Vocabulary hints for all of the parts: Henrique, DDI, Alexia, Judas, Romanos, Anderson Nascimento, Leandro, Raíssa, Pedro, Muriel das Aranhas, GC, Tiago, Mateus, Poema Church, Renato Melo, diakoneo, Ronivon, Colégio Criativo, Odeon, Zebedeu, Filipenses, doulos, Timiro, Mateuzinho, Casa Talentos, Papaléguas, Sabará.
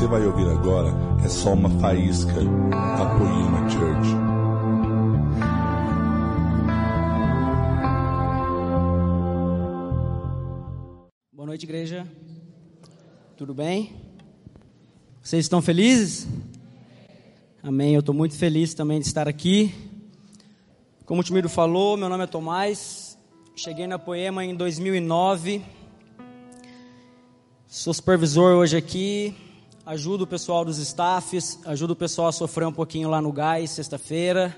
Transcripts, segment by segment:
você vai ouvir agora é só uma faísca da Poema Church. Boa noite, igreja. Tudo bem? Vocês estão felizes? Amém. Eu estou muito feliz também de estar aqui. Como o Timiro falou, meu nome é Tomás. Cheguei na Poema em 2009. Sou supervisor hoje aqui. Ajudo o pessoal dos staffs. Ajudo o pessoal a sofrer um pouquinho lá no gás, sexta-feira.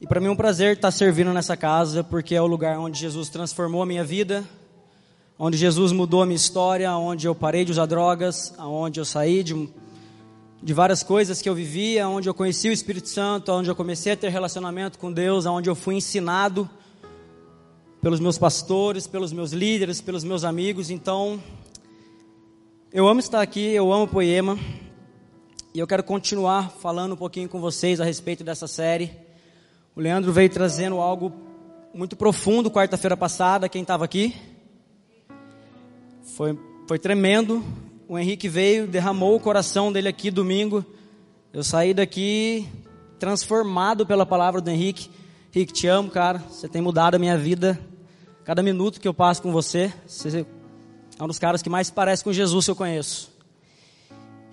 E para mim é um prazer estar servindo nessa casa, porque é o lugar onde Jesus transformou a minha vida, onde Jesus mudou a minha história, onde eu parei de usar drogas, onde eu saí de várias coisas que eu vivia, onde eu conheci o Espírito Santo, onde eu comecei a ter relacionamento com Deus, onde eu fui ensinado pelos meus pastores, pelos meus líderes, pelos meus amigos. Então, eu amo estar aqui, eu amo Poema, e eu quero continuar falando um pouquinho com vocês a respeito dessa série. O Leandro veio trazendo algo muito profundo quarta-feira passada, quem estava aqui? Foi tremendo. O Henrique veio, derramou o coração dele aqui domingo. Eu saí daqui transformado pela palavra do Henrique. Henrique, te amo, cara. Você tem mudado a minha vida. Cada minuto que eu passo com você, você é um dos caras que mais parece com Jesus que eu conheço.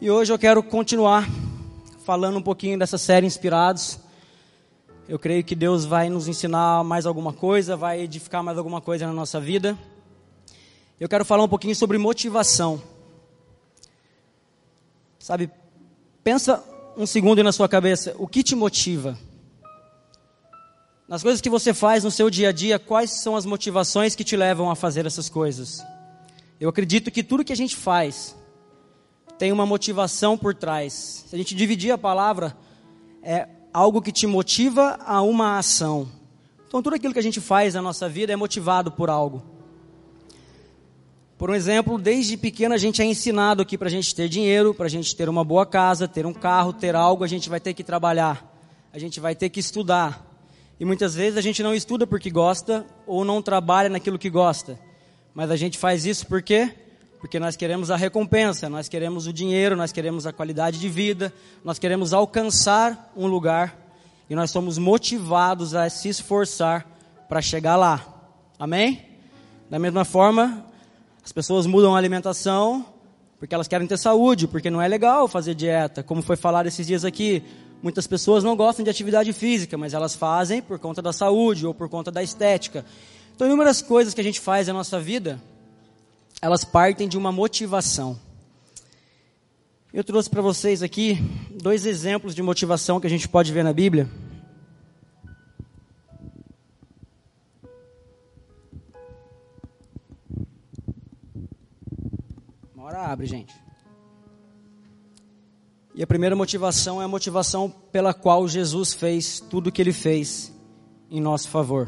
E hoje eu quero continuar falando um pouquinho dessa série Inspirados. Eu creio que Deus vai nos ensinar mais alguma coisa, vai edificar mais alguma coisa na nossa vida. Eu quero falar um pouquinho sobre motivação. Sabe, pensa um segundo aí na sua cabeça, o que te motiva? Nas coisas que você faz no seu dia a dia, quais são as motivações que te levam a fazer essas coisas? Eu acredito que tudo que a gente faz tem uma motivação por trás. Se a gente dividir a palavra, é algo que te motiva a uma ação. Então tudo aquilo que a gente faz na nossa vida é motivado por algo. Por um exemplo, desde pequeno a gente é ensinado aqui para a gente ter dinheiro, para a gente ter uma boa casa, ter um carro, ter algo, a gente vai ter que trabalhar, a gente vai ter que estudar. E muitas vezes a gente não estuda porque gosta ou não trabalha naquilo que gosta. Mas a gente faz isso por quê? Porque nós queremos a recompensa, nós queremos o dinheiro, nós queremos a qualidade de vida, nós queremos alcançar um lugar e nós somos motivados a se esforçar para chegar lá. Amém? Da mesma forma, as pessoas mudam a alimentação porque elas querem ter saúde, porque não é legal fazer dieta. Como foi falado esses dias aqui, muitas pessoas não gostam de atividade física, mas elas fazem por conta da saúde ou por conta da estética. Então, inúmeras coisas que a gente faz na nossa vida, elas partem de uma motivação. Eu trouxe para vocês aqui dois exemplos de motivação que a gente pode ver na Bíblia. Agora abre, gente. E a primeira motivação é a motivação pela qual Jesus fez tudo o que ele fez em nosso favor.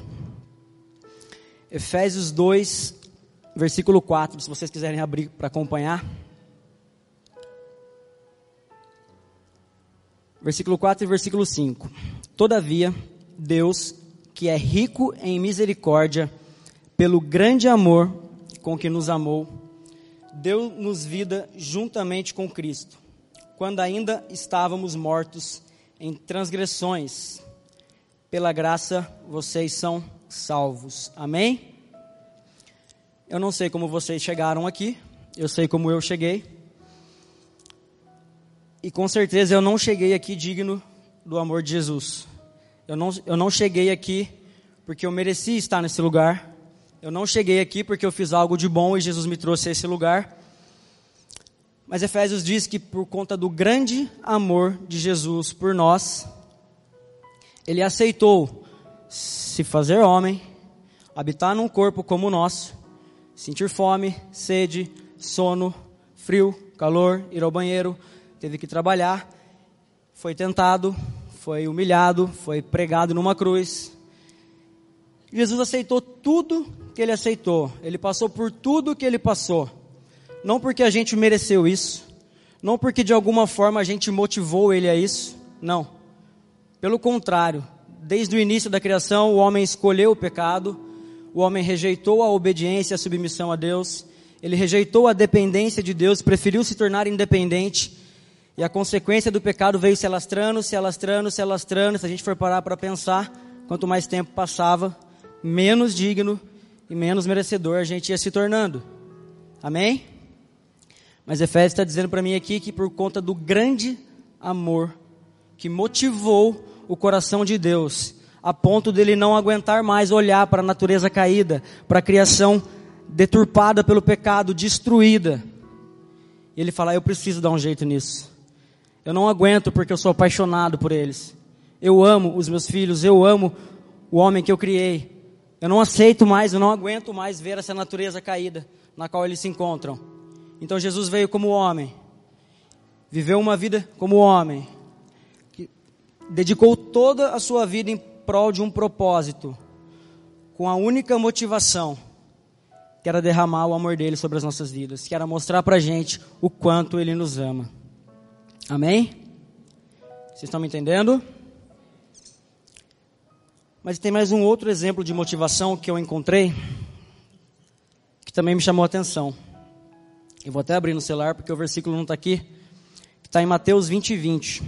Efésios 2, versículo 4, se vocês quiserem abrir para acompanhar. Versículo 4 e versículo 5. Todavia, Deus, que é rico em misericórdia, pelo grande amor com que nos amou, deu-nos vida juntamente com Cristo, quando ainda estávamos mortos em transgressões. Pela graça vocês são salvos. Amém? Eu não sei como vocês chegaram aqui, eu sei como eu cheguei. E com certeza eu não cheguei aqui digno do amor de Jesus. Eu não cheguei aqui porque eu merecia estar nesse lugar. Eu não cheguei aqui porque eu fiz algo de bom e Jesus me trouxe a esse lugar. Mas Efésios diz que por conta do grande amor de Jesus por nós, ele aceitou se fazer homem, habitar num corpo como o nosso, sentir fome, sede, sono, frio, calor, ir ao banheiro, teve que trabalhar, foi tentado, foi humilhado, foi pregado numa cruz. Jesus aceitou tudo que ele aceitou, ele passou por tudo que ele passou, não porque a gente mereceu isso, não porque de alguma forma a gente motivou ele a isso, não, pelo contrário, desde o início da criação o homem escolheu o pecado, o homem rejeitou a obediência e a submissão a Deus, Ele rejeitou a dependência de Deus, preferiu se tornar independente. E a consequência do pecado veio se alastrando. Se a gente for parar para pensar, quanto mais tempo passava, menos digno e menos merecedor a gente ia se tornando. Amém? Mas Efésios está dizendo para mim aqui que por conta do grande amor que motivou o coração de Deus, a ponto dele não aguentar mais olhar para a natureza caída, para a criação deturpada pelo pecado, destruída. E ele fala, eu preciso dar um jeito nisso. Eu não aguento porque eu sou apaixonado por eles. Eu amo os meus filhos, eu amo o homem que eu criei. Eu não aceito mais, eu não aguento mais ver essa natureza caída na qual eles se encontram. Então Jesus veio como homem, viveu uma vida como homem, que dedicou toda a sua vida em prol de um propósito, com a única motivação, que era derramar o amor dele sobre as nossas vidas, que era mostrar pra gente o quanto ele nos ama. Amém? Vocês estão me entendendo? Mas tem mais um outro exemplo de motivação que eu encontrei, que também me chamou a atenção. Eu vou até abrir no celular, porque o versículo não está aqui, que está em Mateus 20:20.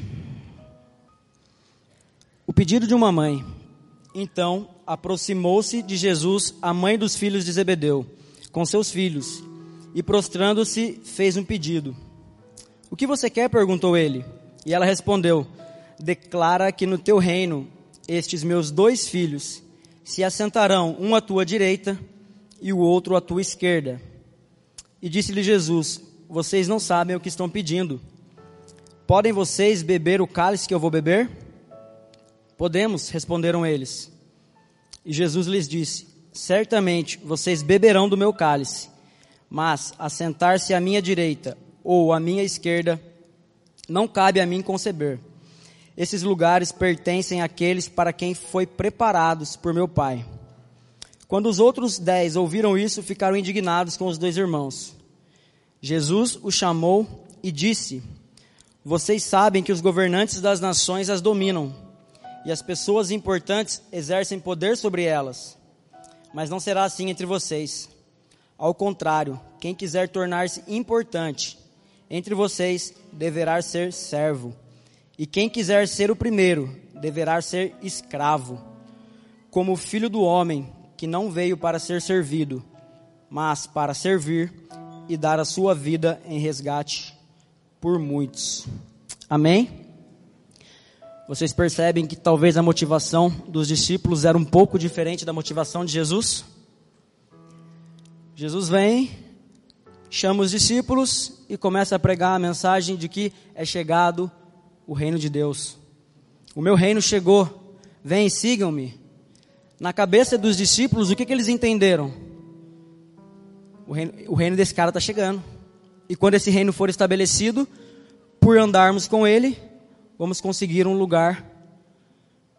O pedido de uma mãe. Então, aproximou-se de Jesus a mãe dos filhos de Zebedeu, com seus filhos, e prostrando-se, fez um pedido. O que você quer? Perguntou ele. E ela respondeu, declara que no teu reino estes meus dois filhos se assentarão, um à tua direita e o outro à tua esquerda. E disse-lhe Jesus, vocês não sabem o que estão pedindo. Podem vocês beber o cálice que eu vou beber? Podemos, responderam eles. E Jesus lhes disse, certamente vocês beberão do meu cálice, mas assentar-se à minha direita ou à minha esquerda não cabe a mim conceber. Esses lugares pertencem àqueles para quem foi preparados por meu Pai. Quando os outros 10 ouviram isso, ficaram indignados com os dois irmãos. Jesus os chamou e disse, vocês sabem que os governantes das nações as dominam, e as pessoas importantes exercem poder sobre elas. Mas não será assim entre vocês. Ao contrário, quem quiser tornar-se importante entre vocês, deverá ser servo. E quem quiser ser o primeiro, deverá ser escravo, como o filho do homem, que não veio para ser servido, mas para servir e dar a sua vida em resgate por muitos. Amém? Vocês percebem que talvez a motivação dos discípulos era um pouco diferente da motivação de Jesus? Jesus vem, chama os discípulos e começa a pregar a mensagem de que é chegado o reino de Deus. O meu reino chegou. Vem, sigam-me. Na cabeça dos discípulos, o que eles entenderam? O reino desse cara está chegando. E quando esse reino for estabelecido, por andarmos com ele, vamos conseguir um lugar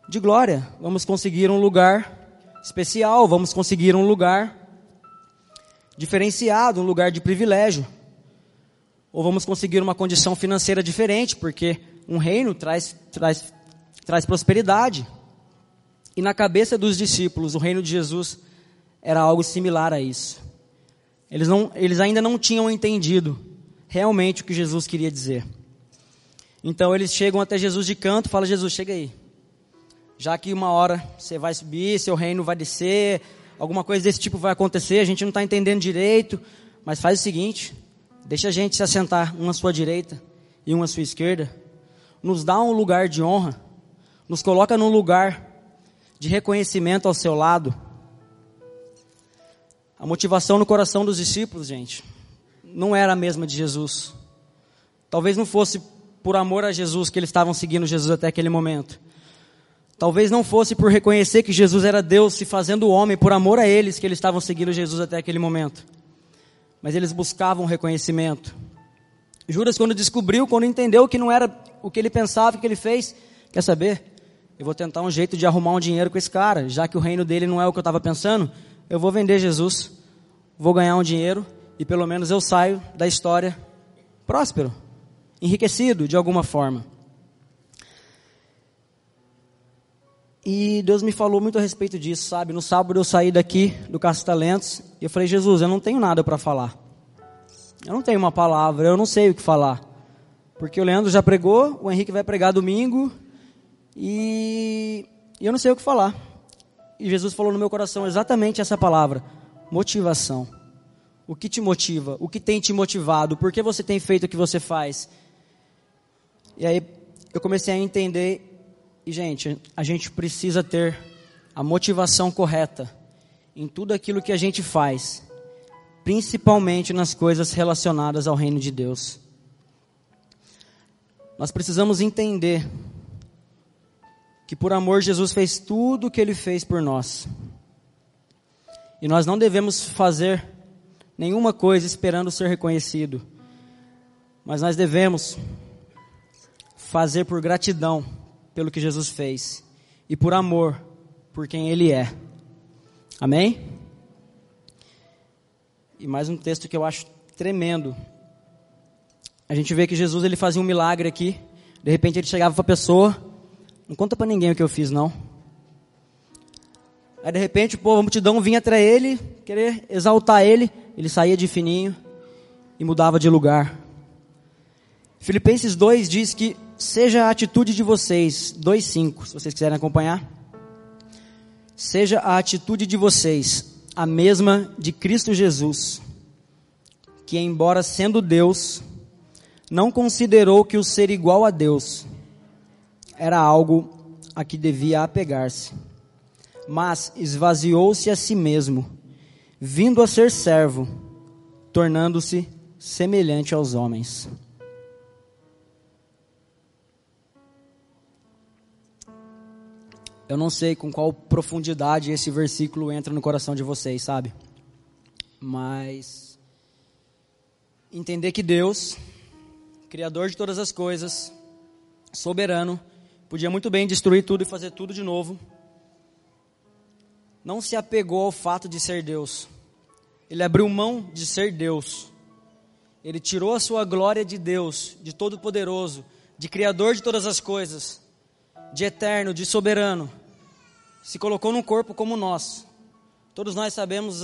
de glória. Vamos conseguir um lugar especial. Vamos conseguir um lugar diferenciado, um lugar de privilégio. Ou vamos conseguir uma condição financeira diferente, porque um reino traz prosperidade. E na cabeça dos discípulos, o reino de Jesus era algo similar a isso. Eles ainda não tinham entendido realmente o que Jesus queria dizer. Então eles chegam até Jesus de canto e falam, Jesus, chega aí. Já que uma hora você vai subir, seu reino vai descer, alguma coisa desse tipo vai acontecer, a gente não está entendendo direito, mas faz o seguinte, deixa a gente se assentar um à sua direita e um à sua esquerda, nos dá um lugar de honra, nos coloca num lugar de reconhecimento ao seu lado. A motivação no coração dos discípulos, gente, não era a mesma de Jesus. Talvez não fosse por amor a Jesus que eles estavam seguindo Jesus até aquele momento. Talvez não fosse por reconhecer que Jesus era Deus se fazendo homem, por amor a eles que eles estavam seguindo Jesus até aquele momento. Mas eles buscavam reconhecimento. Judas, quando entendeu que não era o que ele pensava, o que ele fez, quer saber? Eu vou tentar um jeito de arrumar um dinheiro com esse cara, já que o reino dele não é o que eu estava pensando, eu vou vender Jesus, vou ganhar um dinheiro e pelo menos eu saio da história próspero, enriquecido de alguma forma. E Deus me falou muito a respeito disso, sabe? No sábado eu saí daqui do Casa Talentos e eu falei, Jesus, eu não tenho nada para falar. Eu não tenho uma palavra, eu não sei o que falar. Porque o Leandro já pregou, o Henrique vai pregar domingo e eu não sei o que falar. E Jesus falou no meu coração exatamente essa palavra: motivação. O que te motiva? O que tem te motivado? Por que você tem feito o que você faz? E aí eu comecei a entender. E gente, a gente precisa ter a motivação correta em tudo aquilo que a gente faz, principalmente nas coisas relacionadas ao reino de Deus. Nós precisamos entender que por amor Jesus fez tudo o que Ele fez por nós. E nós não devemos fazer nenhuma coisa esperando ser reconhecido, mas nós devemos fazer por gratidão pelo que Jesus fez e por amor por quem Ele é. Amém? E mais um texto que eu acho tremendo. A gente vê que Jesus, ele fazia um milagre aqui. De repente ele chegava para a pessoa: não conta para ninguém o que eu fiz, não. Aí de repente a multidão vinha atrás ele, querer exaltar ele. Ele saía de fininho e mudava de lugar. Filipenses 2 diz que seja a atitude de vocês, 2:5, se vocês quiserem acompanhar. Seja a atitude de vocês a mesma de Cristo Jesus, que embora sendo Deus, não considerou que o ser igual a Deus era algo a que devia apegar-se, mas esvaziou-se a si mesmo, vindo a ser servo, tornando-se semelhante aos homens. Eu não sei com qual profundidade esse versículo entra no coração de vocês, sabe? Mas entender que Deus, Criador de todas as coisas, soberano, podia muito bem destruir tudo e fazer tudo de novo, não se apegou ao fato de ser Deus. Ele abriu mão de ser Deus. Ele tirou a sua glória de Deus, de Todo-Poderoso, de Criador de todas as coisas, de eterno, de soberano. Se colocou num corpo como nós. Todos nós sabemos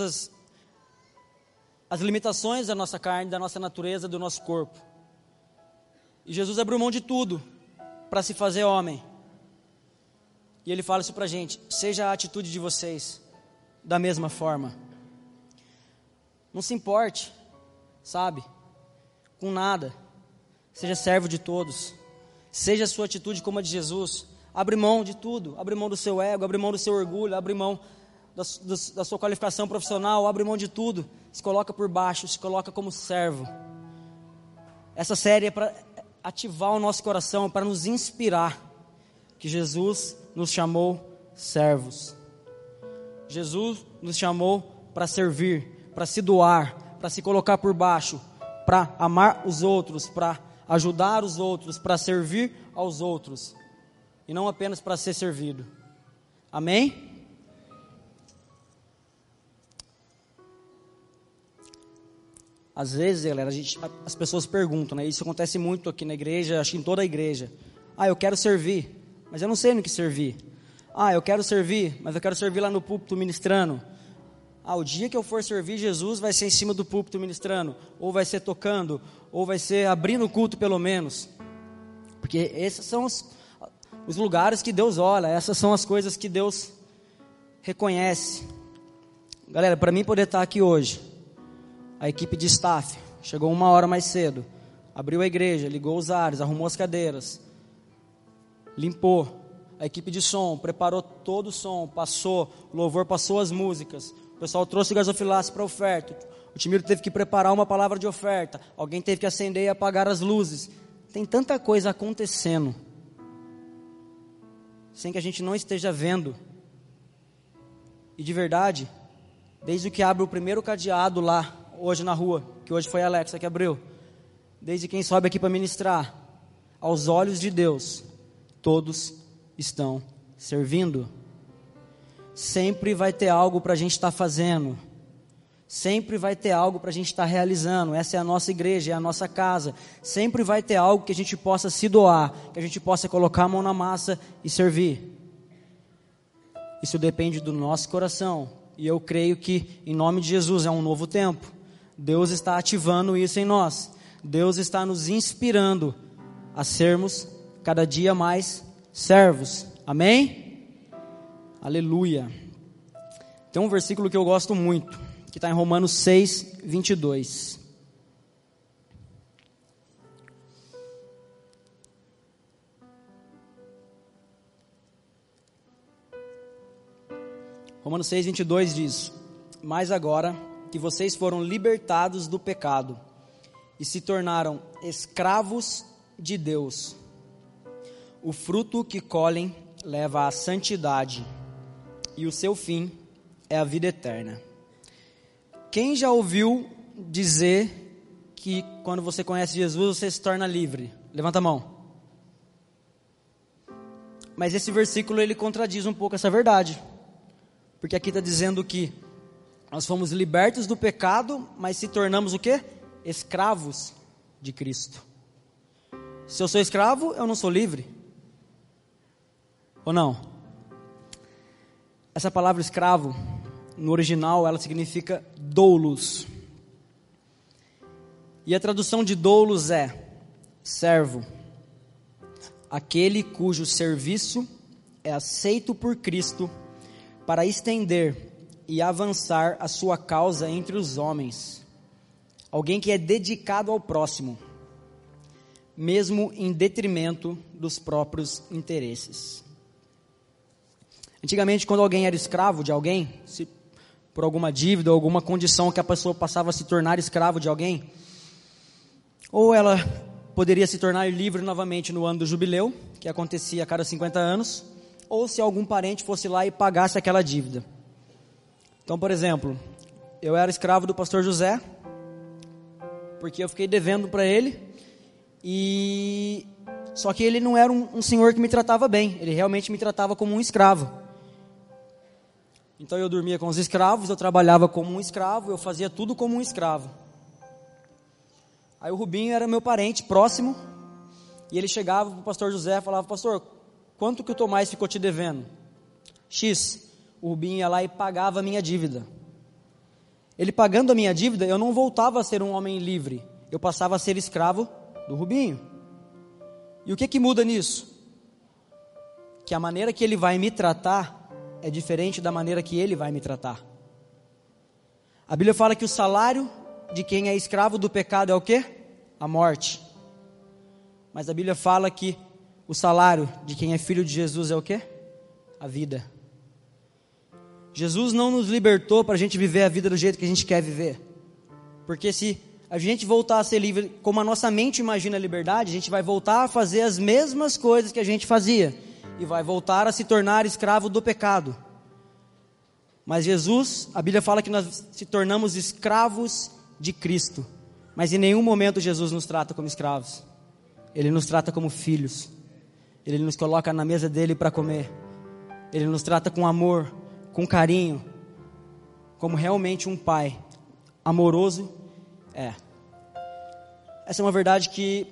as limitações da nossa carne, da nossa natureza, do nosso corpo. E Jesus abriu mão de tudo para se fazer homem. E ele fala isso para a gente: seja a atitude de vocês da mesma forma. Não se importe, sabe, com nada. Seja servo de todos. Seja a sua atitude como a de Jesus. Abre mão de tudo, abre mão do seu ego, abre mão do seu orgulho, abre mão da sua qualificação profissional, abre mão de tudo, se coloca por baixo, se coloca como servo. Essa série é para ativar o nosso coração, para nos inspirar, que Jesus nos chamou servos. Jesus nos chamou para servir, para se doar, para se colocar por baixo, para amar os outros, para ajudar os outros, para servir aos outros, e não apenas para ser servido. Amém? Às vezes, galera, as pessoas perguntam, né? Isso acontece muito aqui na igreja, acho que em toda a igreja. Eu quero servir, mas eu não sei no que servir. Eu quero servir, mas eu quero servir lá no púlpito ministrando. O dia que eu for servir Jesus vai ser em cima do púlpito ministrando, ou vai ser tocando, ou vai ser abrindo o culto pelo menos. Porque esses são os lugares que Deus olha, essas são as coisas que Deus reconhece. Galera, para mim poder estar aqui hoje, a equipe de staff chegou 1 hora mais cedo, abriu a igreja, ligou os ares, arrumou as cadeiras, limpou, a equipe de som preparou todo o som, passou, o louvor passou as músicas. O pessoal trouxe gasofilácio para oferta. O Timiro teve que preparar uma palavra de oferta. Alguém teve que acender e apagar as luzes. Tem tanta coisa acontecendo, sem que a gente não esteja vendo. E de verdade, desde que abre o primeiro cadeado lá, hoje na rua, que hoje foi a Alexia que abriu, desde quem sobe aqui para ministrar, aos olhos de Deus, todos estão servindo. Sempre vai ter algo para a gente estar fazendo, sempre vai ter algo para a gente estar realizando. Essa é a nossa igreja, é a nossa casa. Sempre vai ter algo que a gente possa se doar, que a gente possa colocar a mão na massa e servir. Isso depende do nosso coração, e eu creio que, em nome de Jesus, é um novo tempo. Deus está ativando isso em nós. Deus está nos inspirando a sermos cada dia mais servos. Amém? Aleluia. Tem um versículo que eu gosto muito, que está em Romanos 6, 22. Romanos 6, 22 diz: mas agora que vocês foram libertados do pecado e se tornaram escravos de Deus, o fruto que colhem leva à santidade, e o seu fim é a vida eterna. Quem já ouviu dizer que quando você conhece Jesus, você se torna livre? Levanta a mão. Mas esse versículo, ele contradiz um pouco essa verdade. Porque aqui está dizendo que nós fomos libertos do pecado, mas se tornamos o quê? Escravos de Cristo. Se eu sou escravo, eu não sou livre? Ou não? Essa palavra escravo, no original, ela significa doulos. E a tradução de doulos é servo. Aquele cujo serviço é aceito por Cristo para estender e avançar a sua causa entre os homens. Alguém que é dedicado ao próximo, mesmo em detrimento dos próprios interesses. Antigamente, quando alguém era escravo de alguém, se por alguma dívida ou alguma condição que a pessoa passava a se tornar escravo de alguém, ou ela poderia se tornar livre novamente no ano do jubileu, que acontecia a cada 50 anos, ou se algum parente fosse lá e pagasse aquela dívida. Então, por exemplo, eu era escravo do pastor José, porque eu fiquei devendo para ele, e só que ele não era um senhor que me tratava bem, ele realmente me tratava como um escravo. Então eu dormia com os escravos, eu trabalhava como um escravo, eu fazia tudo como um escravo. Aí o Rubinho era meu parente próximo, e ele chegava para o pastor José e falava: pastor, quanto que o Tomás ficou te devendo? X. O Rubinho ia lá e pagava a minha dívida. Ele pagando a minha dívida, eu não voltava a ser um homem livre, eu passava a ser escravo do Rubinho. E o que muda nisso? Que a maneira que ele vai me tratar é diferente da maneira que ele vai me tratar. A Bíblia fala que o salário de quem é escravo do pecado é o quê? A morte. Mas a Bíblia fala que o salário de quem é filho de Jesus é o quê? A vida. Jesus não nos libertou para a gente viver a vida do jeito que a gente quer viver. Porque se a gente voltar a ser livre, como a nossa mente imagina a liberdade, a gente vai voltar a fazer as mesmas coisas que a gente fazia. E vai voltar a se tornar escravo do pecado. Mas Jesus, a Bíblia fala que nós se tornamos escravos de Cristo. Mas em nenhum momento Jesus nos trata como escravos. Ele nos trata como filhos. Ele nos coloca na mesa dele para comer. Ele nos trata com amor, com carinho, como realmente um pai amoroso é. Essa é uma verdade que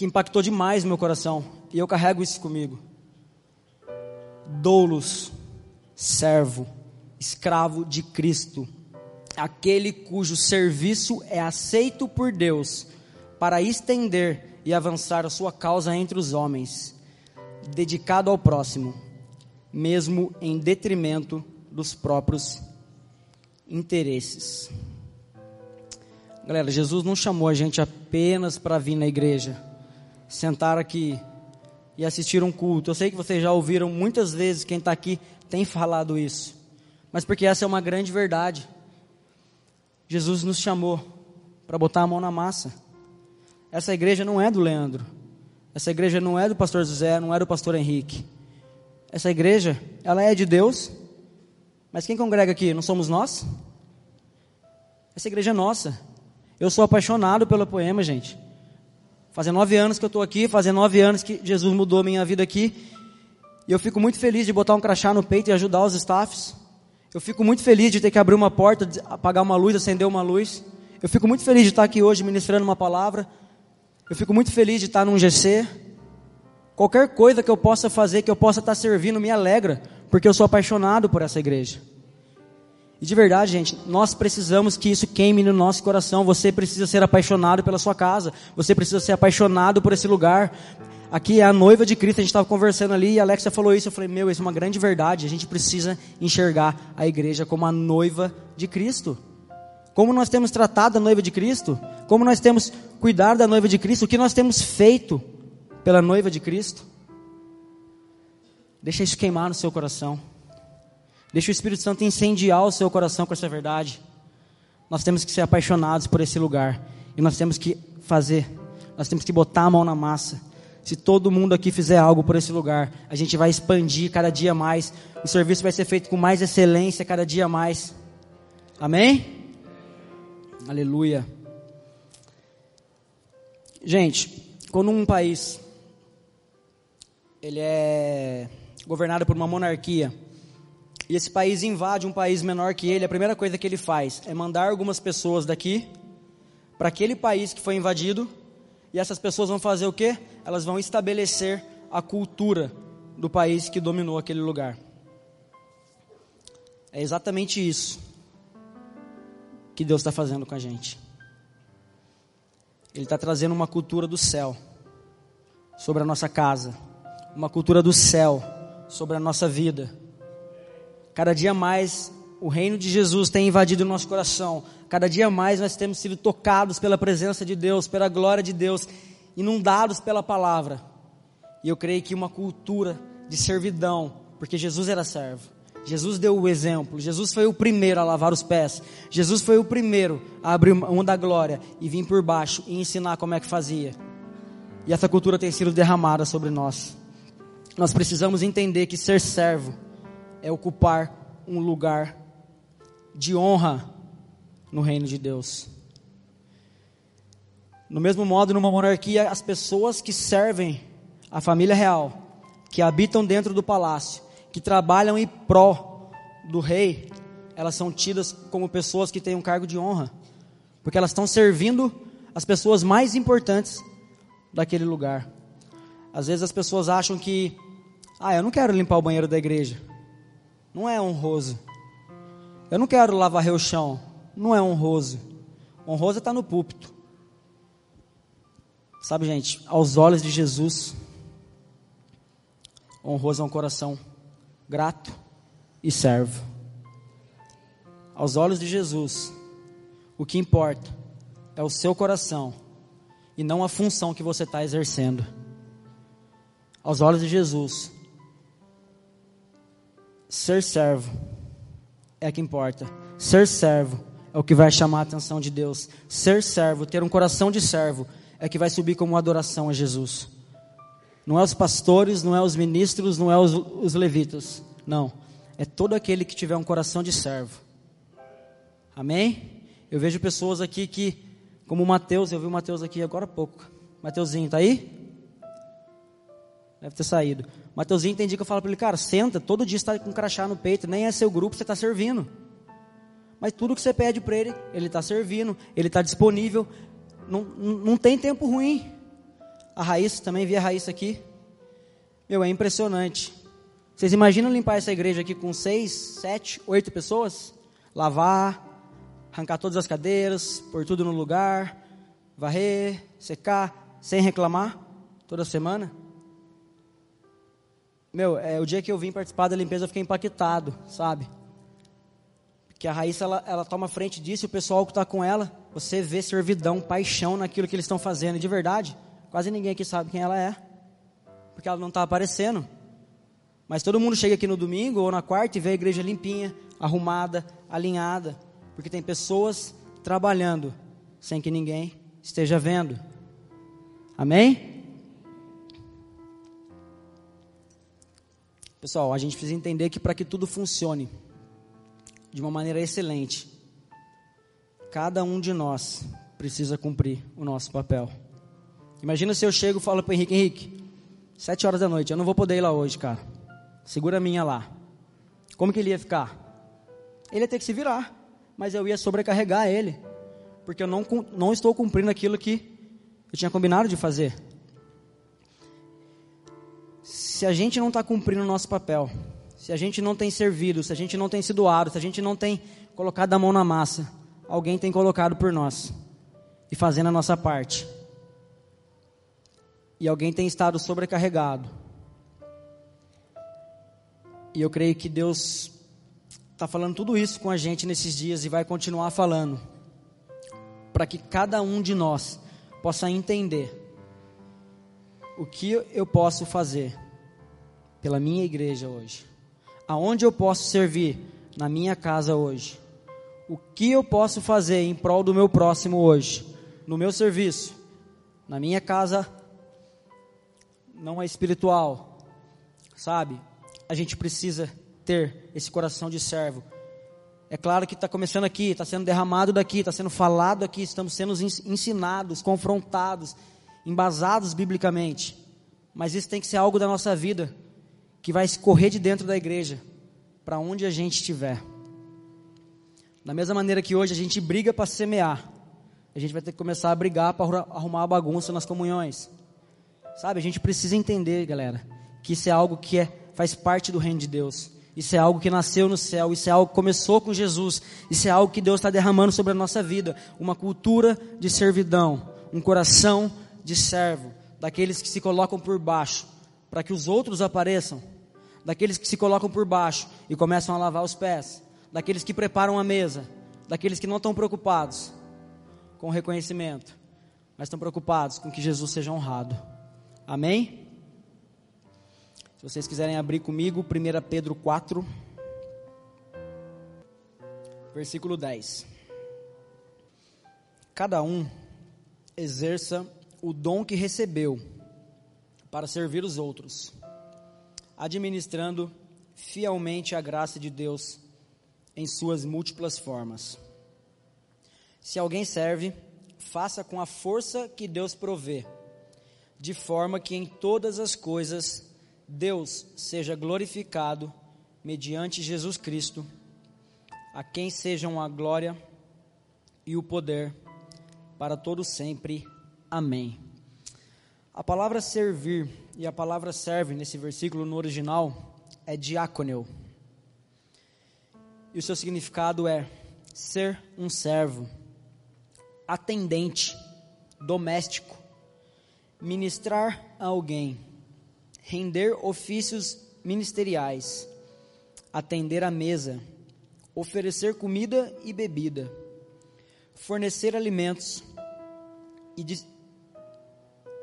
impactou demais meu coração, e eu carrego isso comigo. Doulos, servo, escravo de Cristo, aquele cujo serviço é aceito por Deus para estender e avançar a sua causa entre os homens, dedicado ao próximo, mesmo em detrimento dos próprios interesses. Galera, Jesus não chamou a gente apenas para vir na igreja, sentar aqui e assistir um culto. Eu sei que vocês já ouviram muitas vezes, quem está aqui tem falado isso, mas porque essa é uma grande verdade. Jesus nos chamou para botar a mão na massa. Essa igreja não é do Leandro, essa igreja não é do pastor José, não é do pastor Henrique. Essa igreja, ela é de Deus, mas quem congrega aqui, não somos nós? Essa igreja é nossa. Eu sou apaixonado pelo Poema, gente. Fazem 9 anos que eu estou aqui, fazem 9 anos que Jesus mudou a minha vida aqui, e eu fico muito feliz de botar um crachá no peito e ajudar os staffs. Eu fico muito feliz de ter que abrir uma porta, apagar uma luz, acender uma luz. Eu fico muito feliz de estar aqui hoje ministrando uma palavra. Eu fico muito feliz de estar num GC. Qualquer coisa que eu possa fazer, que eu possa estar servindo, me alegra, porque eu sou apaixonado por essa igreja. E de verdade, gente, nós precisamos que isso queime no nosso coração. Você precisa ser apaixonado pela sua casa. Você precisa ser apaixonado por esse lugar. Aqui é a noiva de Cristo, a gente estava conversando ali e a Alexia falou isso. Eu falei, meu, isso é uma grande verdade. A gente precisa enxergar a igreja como a noiva de Cristo. Como nós temos tratado a noiva de Cristo? Como nós temos cuidado da noiva de Cristo? O que nós temos feito pela noiva de Cristo? Deixa isso queimar no seu coração. Deixa o Espírito Santo incendiar o seu coração com essa verdade. Nós temos que ser apaixonados por esse lugar. E nós temos que fazer. Nós temos que botar a mão na massa. Se todo mundo aqui fizer algo por esse lugar, a gente vai expandir cada dia mais. O serviço vai ser feito com mais excelência cada dia mais. Amém? Aleluia. Gente, quando um país ele é governado por uma monarquia, e esse país invade um país menor que ele, a primeira coisa que ele faz é mandar algumas pessoas daqui para aquele país que foi invadido, e essas pessoas vão fazer o quê? Elas vão estabelecer a cultura do país que dominou aquele lugar. É exatamente isso que Deus está fazendo com a gente. Ele está trazendo uma cultura do céu sobre a nossa casa, uma cultura do céu sobre a nossa vida. Cada dia mais o reino de Jesus tem invadido o nosso coração. Cada dia mais nós temos sido tocados pela presença de Deus, pela glória de Deus, inundados pela palavra. E eu creio que uma cultura de servidão, porque Jesus era servo. Jesus deu o exemplo. Jesus foi o primeiro a lavar os pés. Jesus foi o primeiro a abrir mão da glória e vir por baixo e ensinar como é que fazia. E essa cultura tem sido derramada sobre nós. Nós precisamos entender que ser servo é ocupar um lugar de honra no reino de Deus. No mesmo modo, numa monarquia, as pessoas que servem a família real, que habitam dentro do palácio, que trabalham em pró do rei, elas são tidas como pessoas que têm um cargo de honra, porque elas estão servindo as pessoas mais importantes daquele lugar. Às vezes as pessoas acham que, eu não quero limpar o banheiro da igreja, não é honroso. Eu não quero lavar o chão, não é honroso. Honroso está no púlpito. Sabe, gente, aos olhos de Jesus, honroso é um coração grato e servo. Aos olhos de Jesus, o que importa é o seu coração e não a função que você está exercendo. Aos olhos de Jesus, ser servo é o que importa. Ser servo é o que vai chamar a atenção de Deus. Ser servo, ter um coração de servo, é o que vai subir como adoração a Jesus. Não é os pastores, não é os ministros, não é os levitas. Não. É todo aquele que tiver um coração de servo. Amém? Eu vejo pessoas aqui que, como o Mateus, eu vi o Mateus aqui agora há pouco. Mateuzinho, tá aí? Deve ter saído. Mateuzinho tem dia que eu falo para ele, cara, senta, todo dia você está com crachá no peito, nem é seu grupo, você está servindo. Mas tudo que você pede para ele está servindo, ele está disponível, não tem tempo ruim. A Raíssa, também vi a Raíssa aqui. Meu, é impressionante. Vocês imaginam limpar essa igreja aqui com 6, 7, 8 pessoas? Lavar, arrancar todas as cadeiras, pôr tudo no lugar, varrer, secar, sem reclamar, toda semana? Meu, o dia que eu vim participar da limpeza eu fiquei impactado, sabe? Porque a Raíssa, ela toma frente disso, e o pessoal que está com ela, você vê servidão, paixão naquilo que eles estão fazendo. E de verdade, quase ninguém aqui sabe quem ela é, porque ela não está aparecendo. Mas todo mundo chega aqui no domingo ou na quarta e vê a igreja limpinha, arrumada, alinhada, porque tem pessoas trabalhando sem que ninguém esteja vendo. Amém? Pessoal, a gente precisa entender que para que tudo funcione de uma maneira excelente, cada um de nós precisa cumprir o nosso papel. Imagina se eu chego e falo para o Henrique, 7h, eu não vou poder ir lá hoje, cara. Segura a minha lá. Como que ele ia ficar? Ele ia ter que se virar, mas eu ia sobrecarregar ele, porque eu não estou cumprindo aquilo que eu tinha combinado de fazer. Se a gente não está cumprindo o nosso papel, Se a gente não tem servido, se a gente não tem se doado, se a gente não tem colocado a mão na massa, alguém tem colocado por nós e fazendo a nossa parte. E alguém tem estado sobrecarregado. E eu creio que Deus está falando tudo isso com a gente nesses dias e vai continuar falando, para que cada um de nós possa entender o que eu posso fazer pela minha igreja hoje, aonde eu posso servir na minha casa hoje, o que eu posso fazer em prol do meu próximo hoje, no meu serviço, na minha casa, não é espiritual, sabe? A gente precisa ter esse coração de servo. É claro que está começando aqui, está sendo derramado daqui, está sendo falado aqui, estamos sendo ensinados, confrontados, embasados biblicamente, mas isso tem que ser algo da nossa vida, que vai escorrer de dentro da igreja, para onde a gente estiver. Da mesma maneira que hoje a gente briga para semear, a gente vai ter que começar a brigar para arrumar a bagunça nas comunhões, sabe? A gente precisa entender, galera, que isso é algo que faz parte do reino de Deus. Isso é algo que nasceu no céu, isso é algo que começou com Jesus, isso é algo que Deus está derramando sobre a nossa vida, uma cultura de servidão, um coração de servo, daqueles que se colocam por baixo, para que os outros apareçam, daqueles que se colocam por baixo e começam a lavar os pés, daqueles que preparam a mesa, daqueles que não estão preocupados com o reconhecimento, mas estão preocupados com que Jesus seja honrado. Amém? Se vocês quiserem abrir comigo, 1 Pedro 4, versículo 10. Cada um exerça o dom que recebeu para servir os outros, administrando fielmente a graça de Deus em suas múltiplas formas. Se alguém serve, faça com a força que Deus provê, de forma que em todas as coisas Deus seja glorificado mediante Jesus Cristo, a quem sejam a glória e o poder para todos sempre. Amém. A palavra servir e a palavra serve nesse versículo no original é diakoneo. E o seu significado é ser um servo, atendente, doméstico, ministrar a alguém, render ofícios ministeriais, atender à mesa, oferecer comida e bebida, fornecer alimentos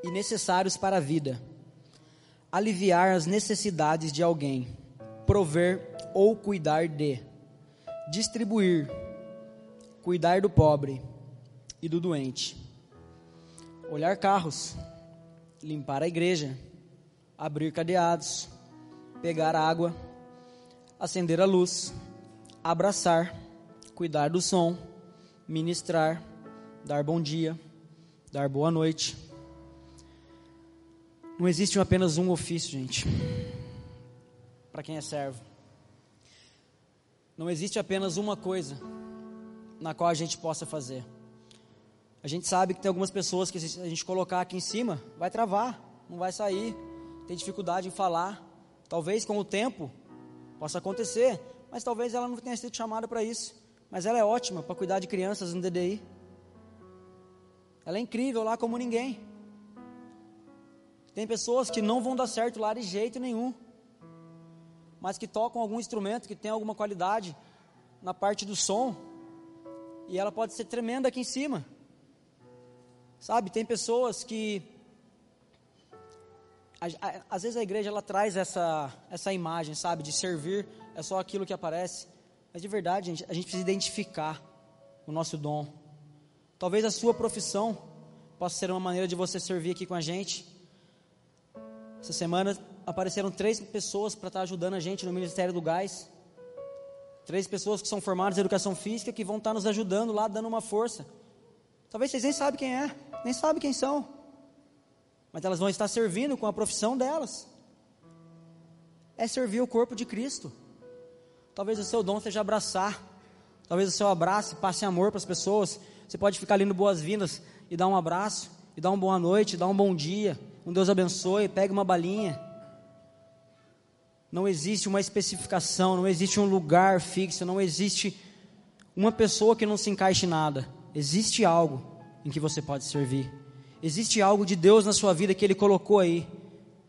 e necessários para a vida, aliviar as necessidades de alguém, prover ou cuidar de, distribuir, cuidar do pobre e do doente, olhar carros, limpar a igreja, abrir cadeados, pegar água, acender a luz, abraçar, cuidar do som, ministrar, dar bom dia, dar boa noite. Não existe apenas um ofício, gente, para quem é servo. Não existe apenas uma coisa na qual a gente possa fazer. A gente sabe que tem algumas pessoas que se a gente colocar aqui em cima, vai travar, não vai sair. Tem dificuldade em falar, talvez com o tempo possa acontecer, mas talvez ela não tenha sido chamada para isso, mas ela é ótima para cuidar de crianças no DDI, ela é incrível lá como ninguém. Tem pessoas que não vão dar certo lá de jeito nenhum, mas que tocam algum instrumento, que tem alguma qualidade na parte do som, e ela pode ser tremenda aqui em cima, sabe? Tem pessoas que às vezes a igreja ela traz essa imagem, sabe, de servir é só aquilo que aparece, mas de verdade, gente, a gente precisa identificar o nosso dom. Talvez a sua profissão possa ser uma maneira de você servir aqui com a gente. Essa semana apareceram 3 pessoas para estar ajudando a gente no Ministério do Gás, 3 pessoas que são formadas em Educação Física, que vão estar nos ajudando lá, dando uma força. Talvez vocês nem sabem quem é, nem sabem quem são, mas elas vão estar servindo com a profissão delas. É servir o corpo de Cristo. Talvez o seu dom seja abraçar, talvez o seu abraço passe amor para as pessoas. Você pode ficar ali no boas-vindas e dar um abraço, e dar uma boa noite, e dar um bom dia, um Deus abençoe, pega uma balinha. Não existe uma especificação, não existe um lugar fixo, não existe uma pessoa que não se encaixe em nada. Existe algo em que você pode servir. Existe algo de Deus na sua vida que Ele colocou aí,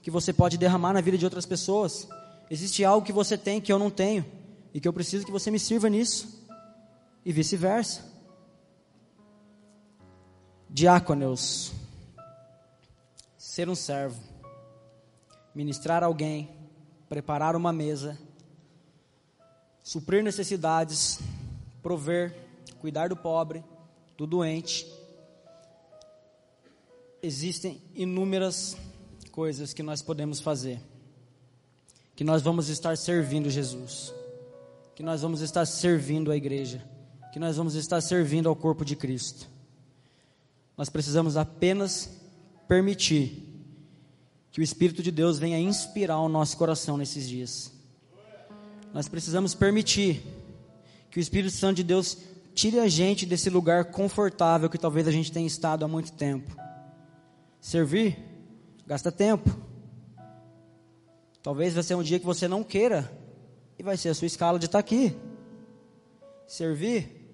que você pode derramar na vida de outras pessoas. Existe algo que você tem que eu não tenho e que eu preciso que você me sirva nisso. E vice-versa. Diáconos. Ser um servo. Ministrar alguém. Preparar uma mesa. Suprir necessidades. Prover. Cuidar do pobre. Do doente. Existem inúmeras coisas que nós podemos fazer, que nós vamos estar servindo Jesus, que nós vamos estar servindo a igreja, que nós vamos estar servindo ao corpo de Cristo. Nós precisamos apenas permitir que o Espírito de Deus venha inspirar o nosso coração nesses dias. Nós precisamos permitir que o Espírito Santo de Deus tire a gente desse lugar confortável que talvez a gente tenha estado há muito tempo. Servir gasta tempo. Talvez vai ser um dia que você não queira e vai ser a sua escala de estar aqui. Servir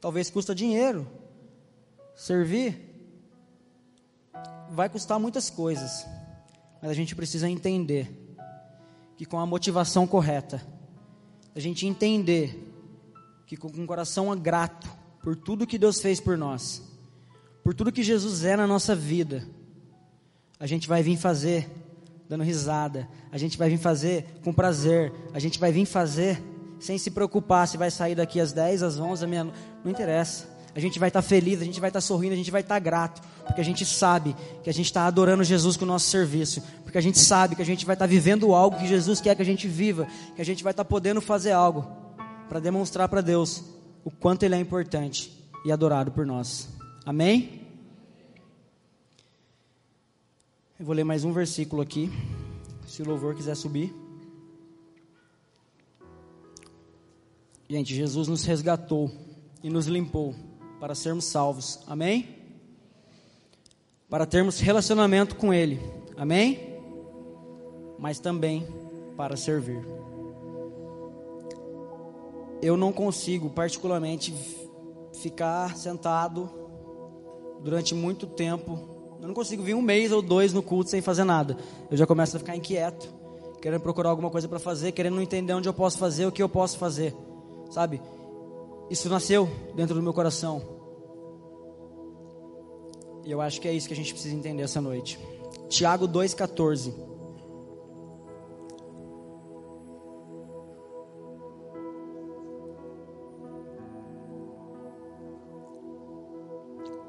talvez custa dinheiro. Servir vai custar muitas coisas, mas a gente precisa entender que com a motivação correta, a gente entender que com um coração grato por tudo que Deus fez por nós, por tudo que Jesus é na nossa vida, a gente vai vir fazer dando risada, a gente vai vir fazer com prazer, a gente vai vir fazer sem se preocupar se vai sair daqui às 10, às 11, à meia-noite, não interessa. A gente vai estar feliz, a gente vai estar sorrindo, a gente vai estar grato, porque a gente sabe que a gente está adorando Jesus com o nosso serviço, porque a gente sabe que a gente vai estar vivendo algo que Jesus quer que a gente viva, que a gente vai estar podendo fazer algo para demonstrar para Deus o quanto Ele é importante e adorado por nós. Amém? Eu vou ler mais um versículo aqui, se o louvor quiser subir. Gente, Jesus nos resgatou e nos limpou para sermos salvos, amém? Para termos relacionamento com Ele, amém? Mas também para servir. Eu não consigo particularmente ficar sentado durante muito tempo. Eu não consigo vir um mês ou dois no culto sem fazer nada. Eu já começo a ficar inquieto, querendo procurar alguma coisa para fazer, querendo entender onde eu posso fazer, o que eu posso fazer, sabe? Isso nasceu dentro do meu coração. E eu acho que é isso que a gente precisa entender essa noite. Tiago 2,14.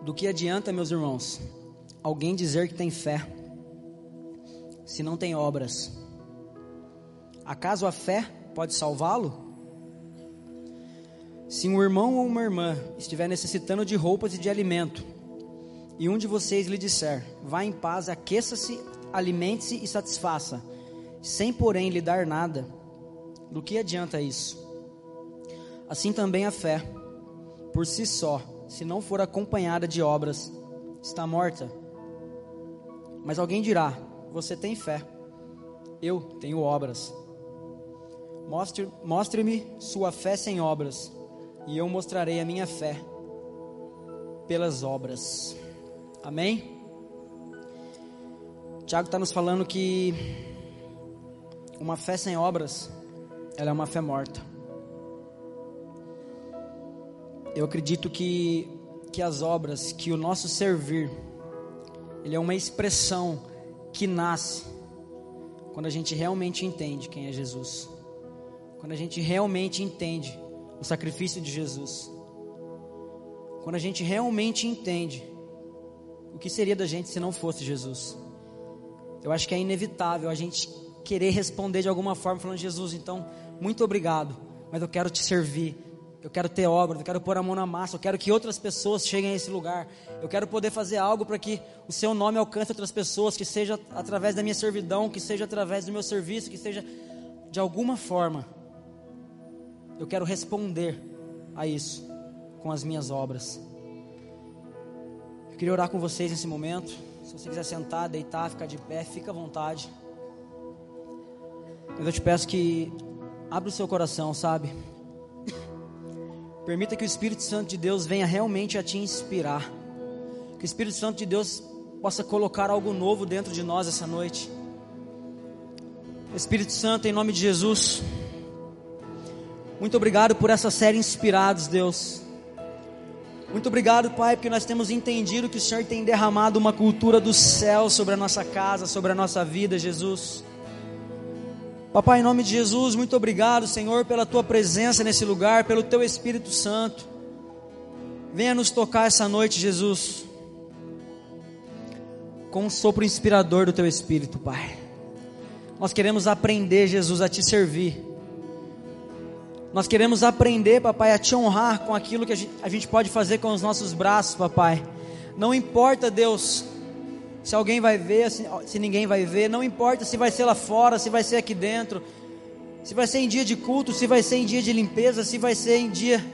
Do que adianta, meus irmãos, alguém dizer que tem fé, se não tem obras? Acaso a fé pode salvá-lo? Se um irmão ou uma irmã estiver necessitando de roupas e de alimento, e um de vocês lhe disser, vá em paz, aqueça-se, alimente-se e satisfaça, sem porém lhe dar nada, do que adianta isso? Assim também a fé, por si só, se não for acompanhada de obras, está morta. Mas alguém dirá, você tem fé, eu tenho obras. Mostre-me sua fé sem obras, e eu mostrarei a minha fé pelas obras. Amém? Tiago está nos falando que uma fé sem obras, ela é uma fé morta. Eu acredito que as obras, que o nosso servir, ele é uma expressão que nasce quando a gente realmente entende quem é Jesus, quando a gente realmente entende o sacrifício de Jesus, quando a gente realmente entende o que seria da gente se não fosse Jesus. Eu acho que é inevitável a gente querer responder de alguma forma falando, Jesus, então, muito obrigado, mas eu quero te servir. Eu quero ter obra, eu quero pôr a mão na massa, eu quero que outras pessoas cheguem a esse lugar, eu quero poder fazer algo para que o seu nome alcance outras pessoas, que seja através da minha servidão, que seja através do meu serviço, que seja de alguma forma. Eu quero responder a isso com as minhas obras. Eu queria orar com vocês nesse momento. Se você quiser sentar, deitar, ficar de pé, fica à vontade. Eu te peço que abra o seu coração, sabe? Permita que o Espírito Santo de Deus venha realmente a te inspirar. Que o Espírito Santo de Deus possa colocar algo novo dentro de nós essa noite. Espírito Santo, em nome de Jesus, muito obrigado por essa série Inspirados, Deus. Muito obrigado, Pai, porque nós temos entendido que o Senhor tem derramado uma cultura do céu sobre a nossa casa, sobre a nossa vida, Jesus. Papai, em nome de Jesus, muito obrigado, Senhor, pela Tua presença nesse lugar, pelo Teu Espírito Santo. Venha nos tocar essa noite, Jesus, com um sopro inspirador do Teu Espírito, Pai. Nós queremos aprender, Jesus, a Te servir. Nós queremos aprender, Papai, a Te honrar com aquilo que a gente pode fazer com os nossos braços, Papai. Não importa, Deus, se alguém vai ver, se ninguém vai ver. Não importa se vai ser lá fora, se vai ser aqui dentro. Se vai ser em dia de culto, se vai ser em dia de limpeza, se vai ser em dia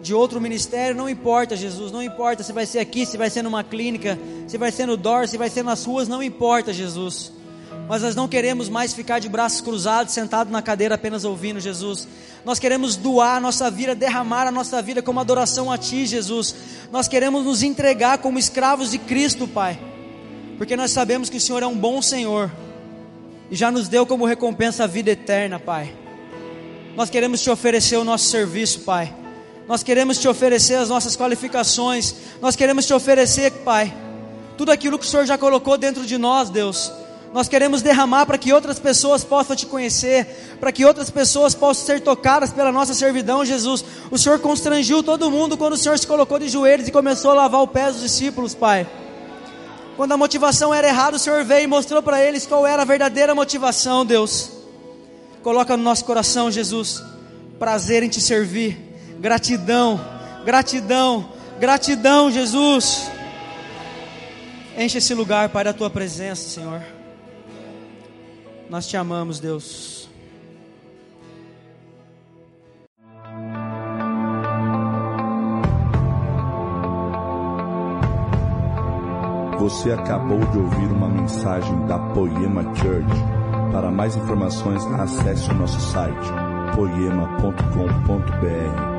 de outro ministério. Não importa, Jesus, não importa se vai ser aqui, se vai ser numa clínica, se vai ser no door, se vai ser nas ruas. Não importa, Jesus. Mas nós não queremos mais ficar de braços cruzados, sentado na cadeira apenas ouvindo, Jesus. Nós queremos doar a nossa vida, derramar a nossa vida como adoração a Ti, Jesus. Nós queremos nos entregar como escravos de Cristo, Pai. Porque nós sabemos que o Senhor é um bom Senhor. E já nos deu como recompensa a vida eterna, Pai. Nós queremos Te oferecer o nosso serviço, Pai. Nós queremos Te oferecer as nossas qualificações. Nós queremos Te oferecer, Pai, tudo aquilo que o Senhor já colocou dentro de nós, Deus. Nós queremos derramar para que outras pessoas possam Te conhecer, para que outras pessoas possam ser tocadas pela nossa servidão, Jesus. O Senhor constrangiu todo mundo quando o Senhor se colocou de joelhos e começou a lavar o pé dos discípulos, Pai. Quando a motivação era errada, o Senhor veio e mostrou para eles qual era a verdadeira motivação, Deus. Coloca no nosso coração, Jesus, prazer em Te servir, gratidão, gratidão, gratidão, Jesus. Enche esse lugar, Pai, da Tua presença, Senhor. Nós Te amamos, Deus. Você acabou de ouvir uma mensagem da Poema Church. Para mais informações, acesse o nosso site poema.com.br.